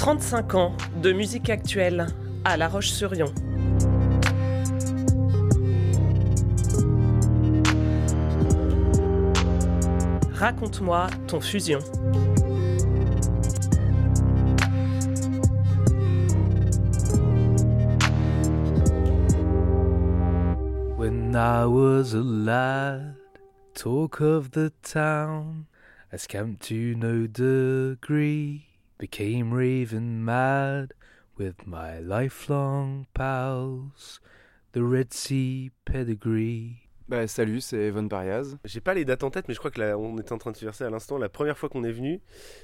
35 ans de musique actuelle à La Roche-sur-Yon. Raconte-moi ton fusion. When I was a lad, talk of the town, as camp to no degree, became raving mad with my lifelong pals, the Red Sea pedigree. Bah, salut, c'est Evan Pariaz. J'ai pas les dates en tête, mais je crois que là, on était en train de traverser à l'instant. La première fois qu'on est venu,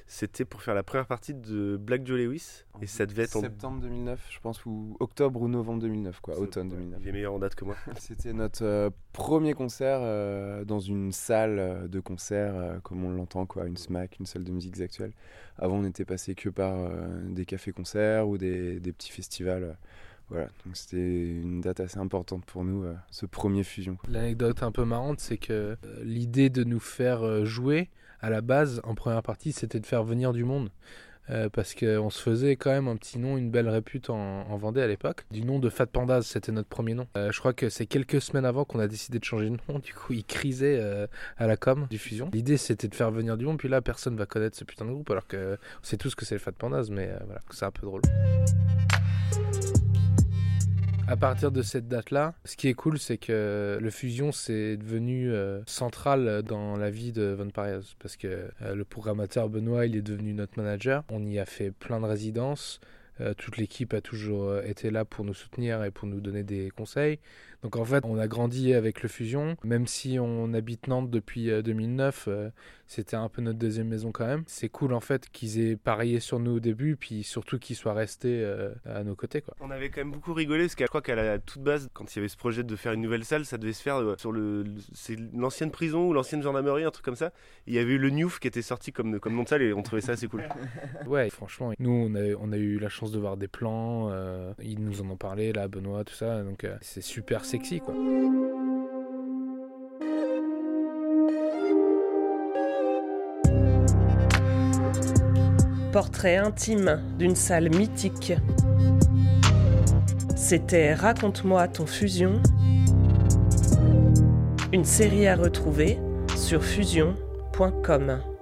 c'était pour faire la première partie de Black Joe Lewis. Et ça devait être en septembre 2009, je pense, ou octobre ou novembre 2009, quoi, automne 2009. Il est meilleur en date que moi. C'était notre premier concert dans une salle de concert, comme on l'entend, quoi, une SMAC, une salle de musique actuelle. Avant, on n'était passé que par des cafés-concerts ou des petits festivals. Voilà, donc c'était une date assez importante pour nous, ce premier Fusion. L'anecdote un peu marrante, c'est que l'idée de nous faire jouer, à la base, en première partie, c'était de faire venir du monde. Parce qu'on se faisait quand même un petit nom, une belle répute en Vendée à l'époque. Du nom de Fat Pandas, c'était notre premier nom. Je crois que c'est quelques semaines avant qu'on a décidé de changer de nom. Du coup, ils crisaient à la com du Fusion. L'idée, c'était de faire venir du monde. Puis là, personne va connaître ce putain de groupe, alors qu'on sait tous que c'est le Fat Pandas. Mais voilà, c'est un peu drôle. À partir de cette date-là, ce qui est cool, c'est que le Fusion, c'est devenu central dans la vie de Van Parys. Parce que le programmateur Benoît, il est devenu notre manager. On y a fait plein de résidences. Toute l'équipe a toujours été là pour nous soutenir et pour nous donner des conseils. Donc en fait, on a grandi avec le Fusion. Même si on habite Nantes depuis 2009, c'était un peu notre deuxième maison quand même. C'est cool en fait qu'ils aient parié sur nous au début, puis surtout qu'ils soient restés à nos côtés, quoi. On avait quand même beaucoup rigolé, parce que je crois qu'à la toute base, quand il y avait ce projet de faire une nouvelle salle, ça devait se faire sur c'est l'ancienne prison ou l'ancienne gendarmerie, un truc comme ça. Il y avait eu le Newf qui était sorti comme nom de salle, et on trouvait ça assez cool. Ouais, franchement, nous on a eu la chance de voir des plans, ils nous en ont parlé là, Benoît, tout ça, donc c'est super sexy, quoi. Portrait intime d'une salle mythique. C'était Raconte-moi ton Fusion, une série à retrouver sur fusion.com.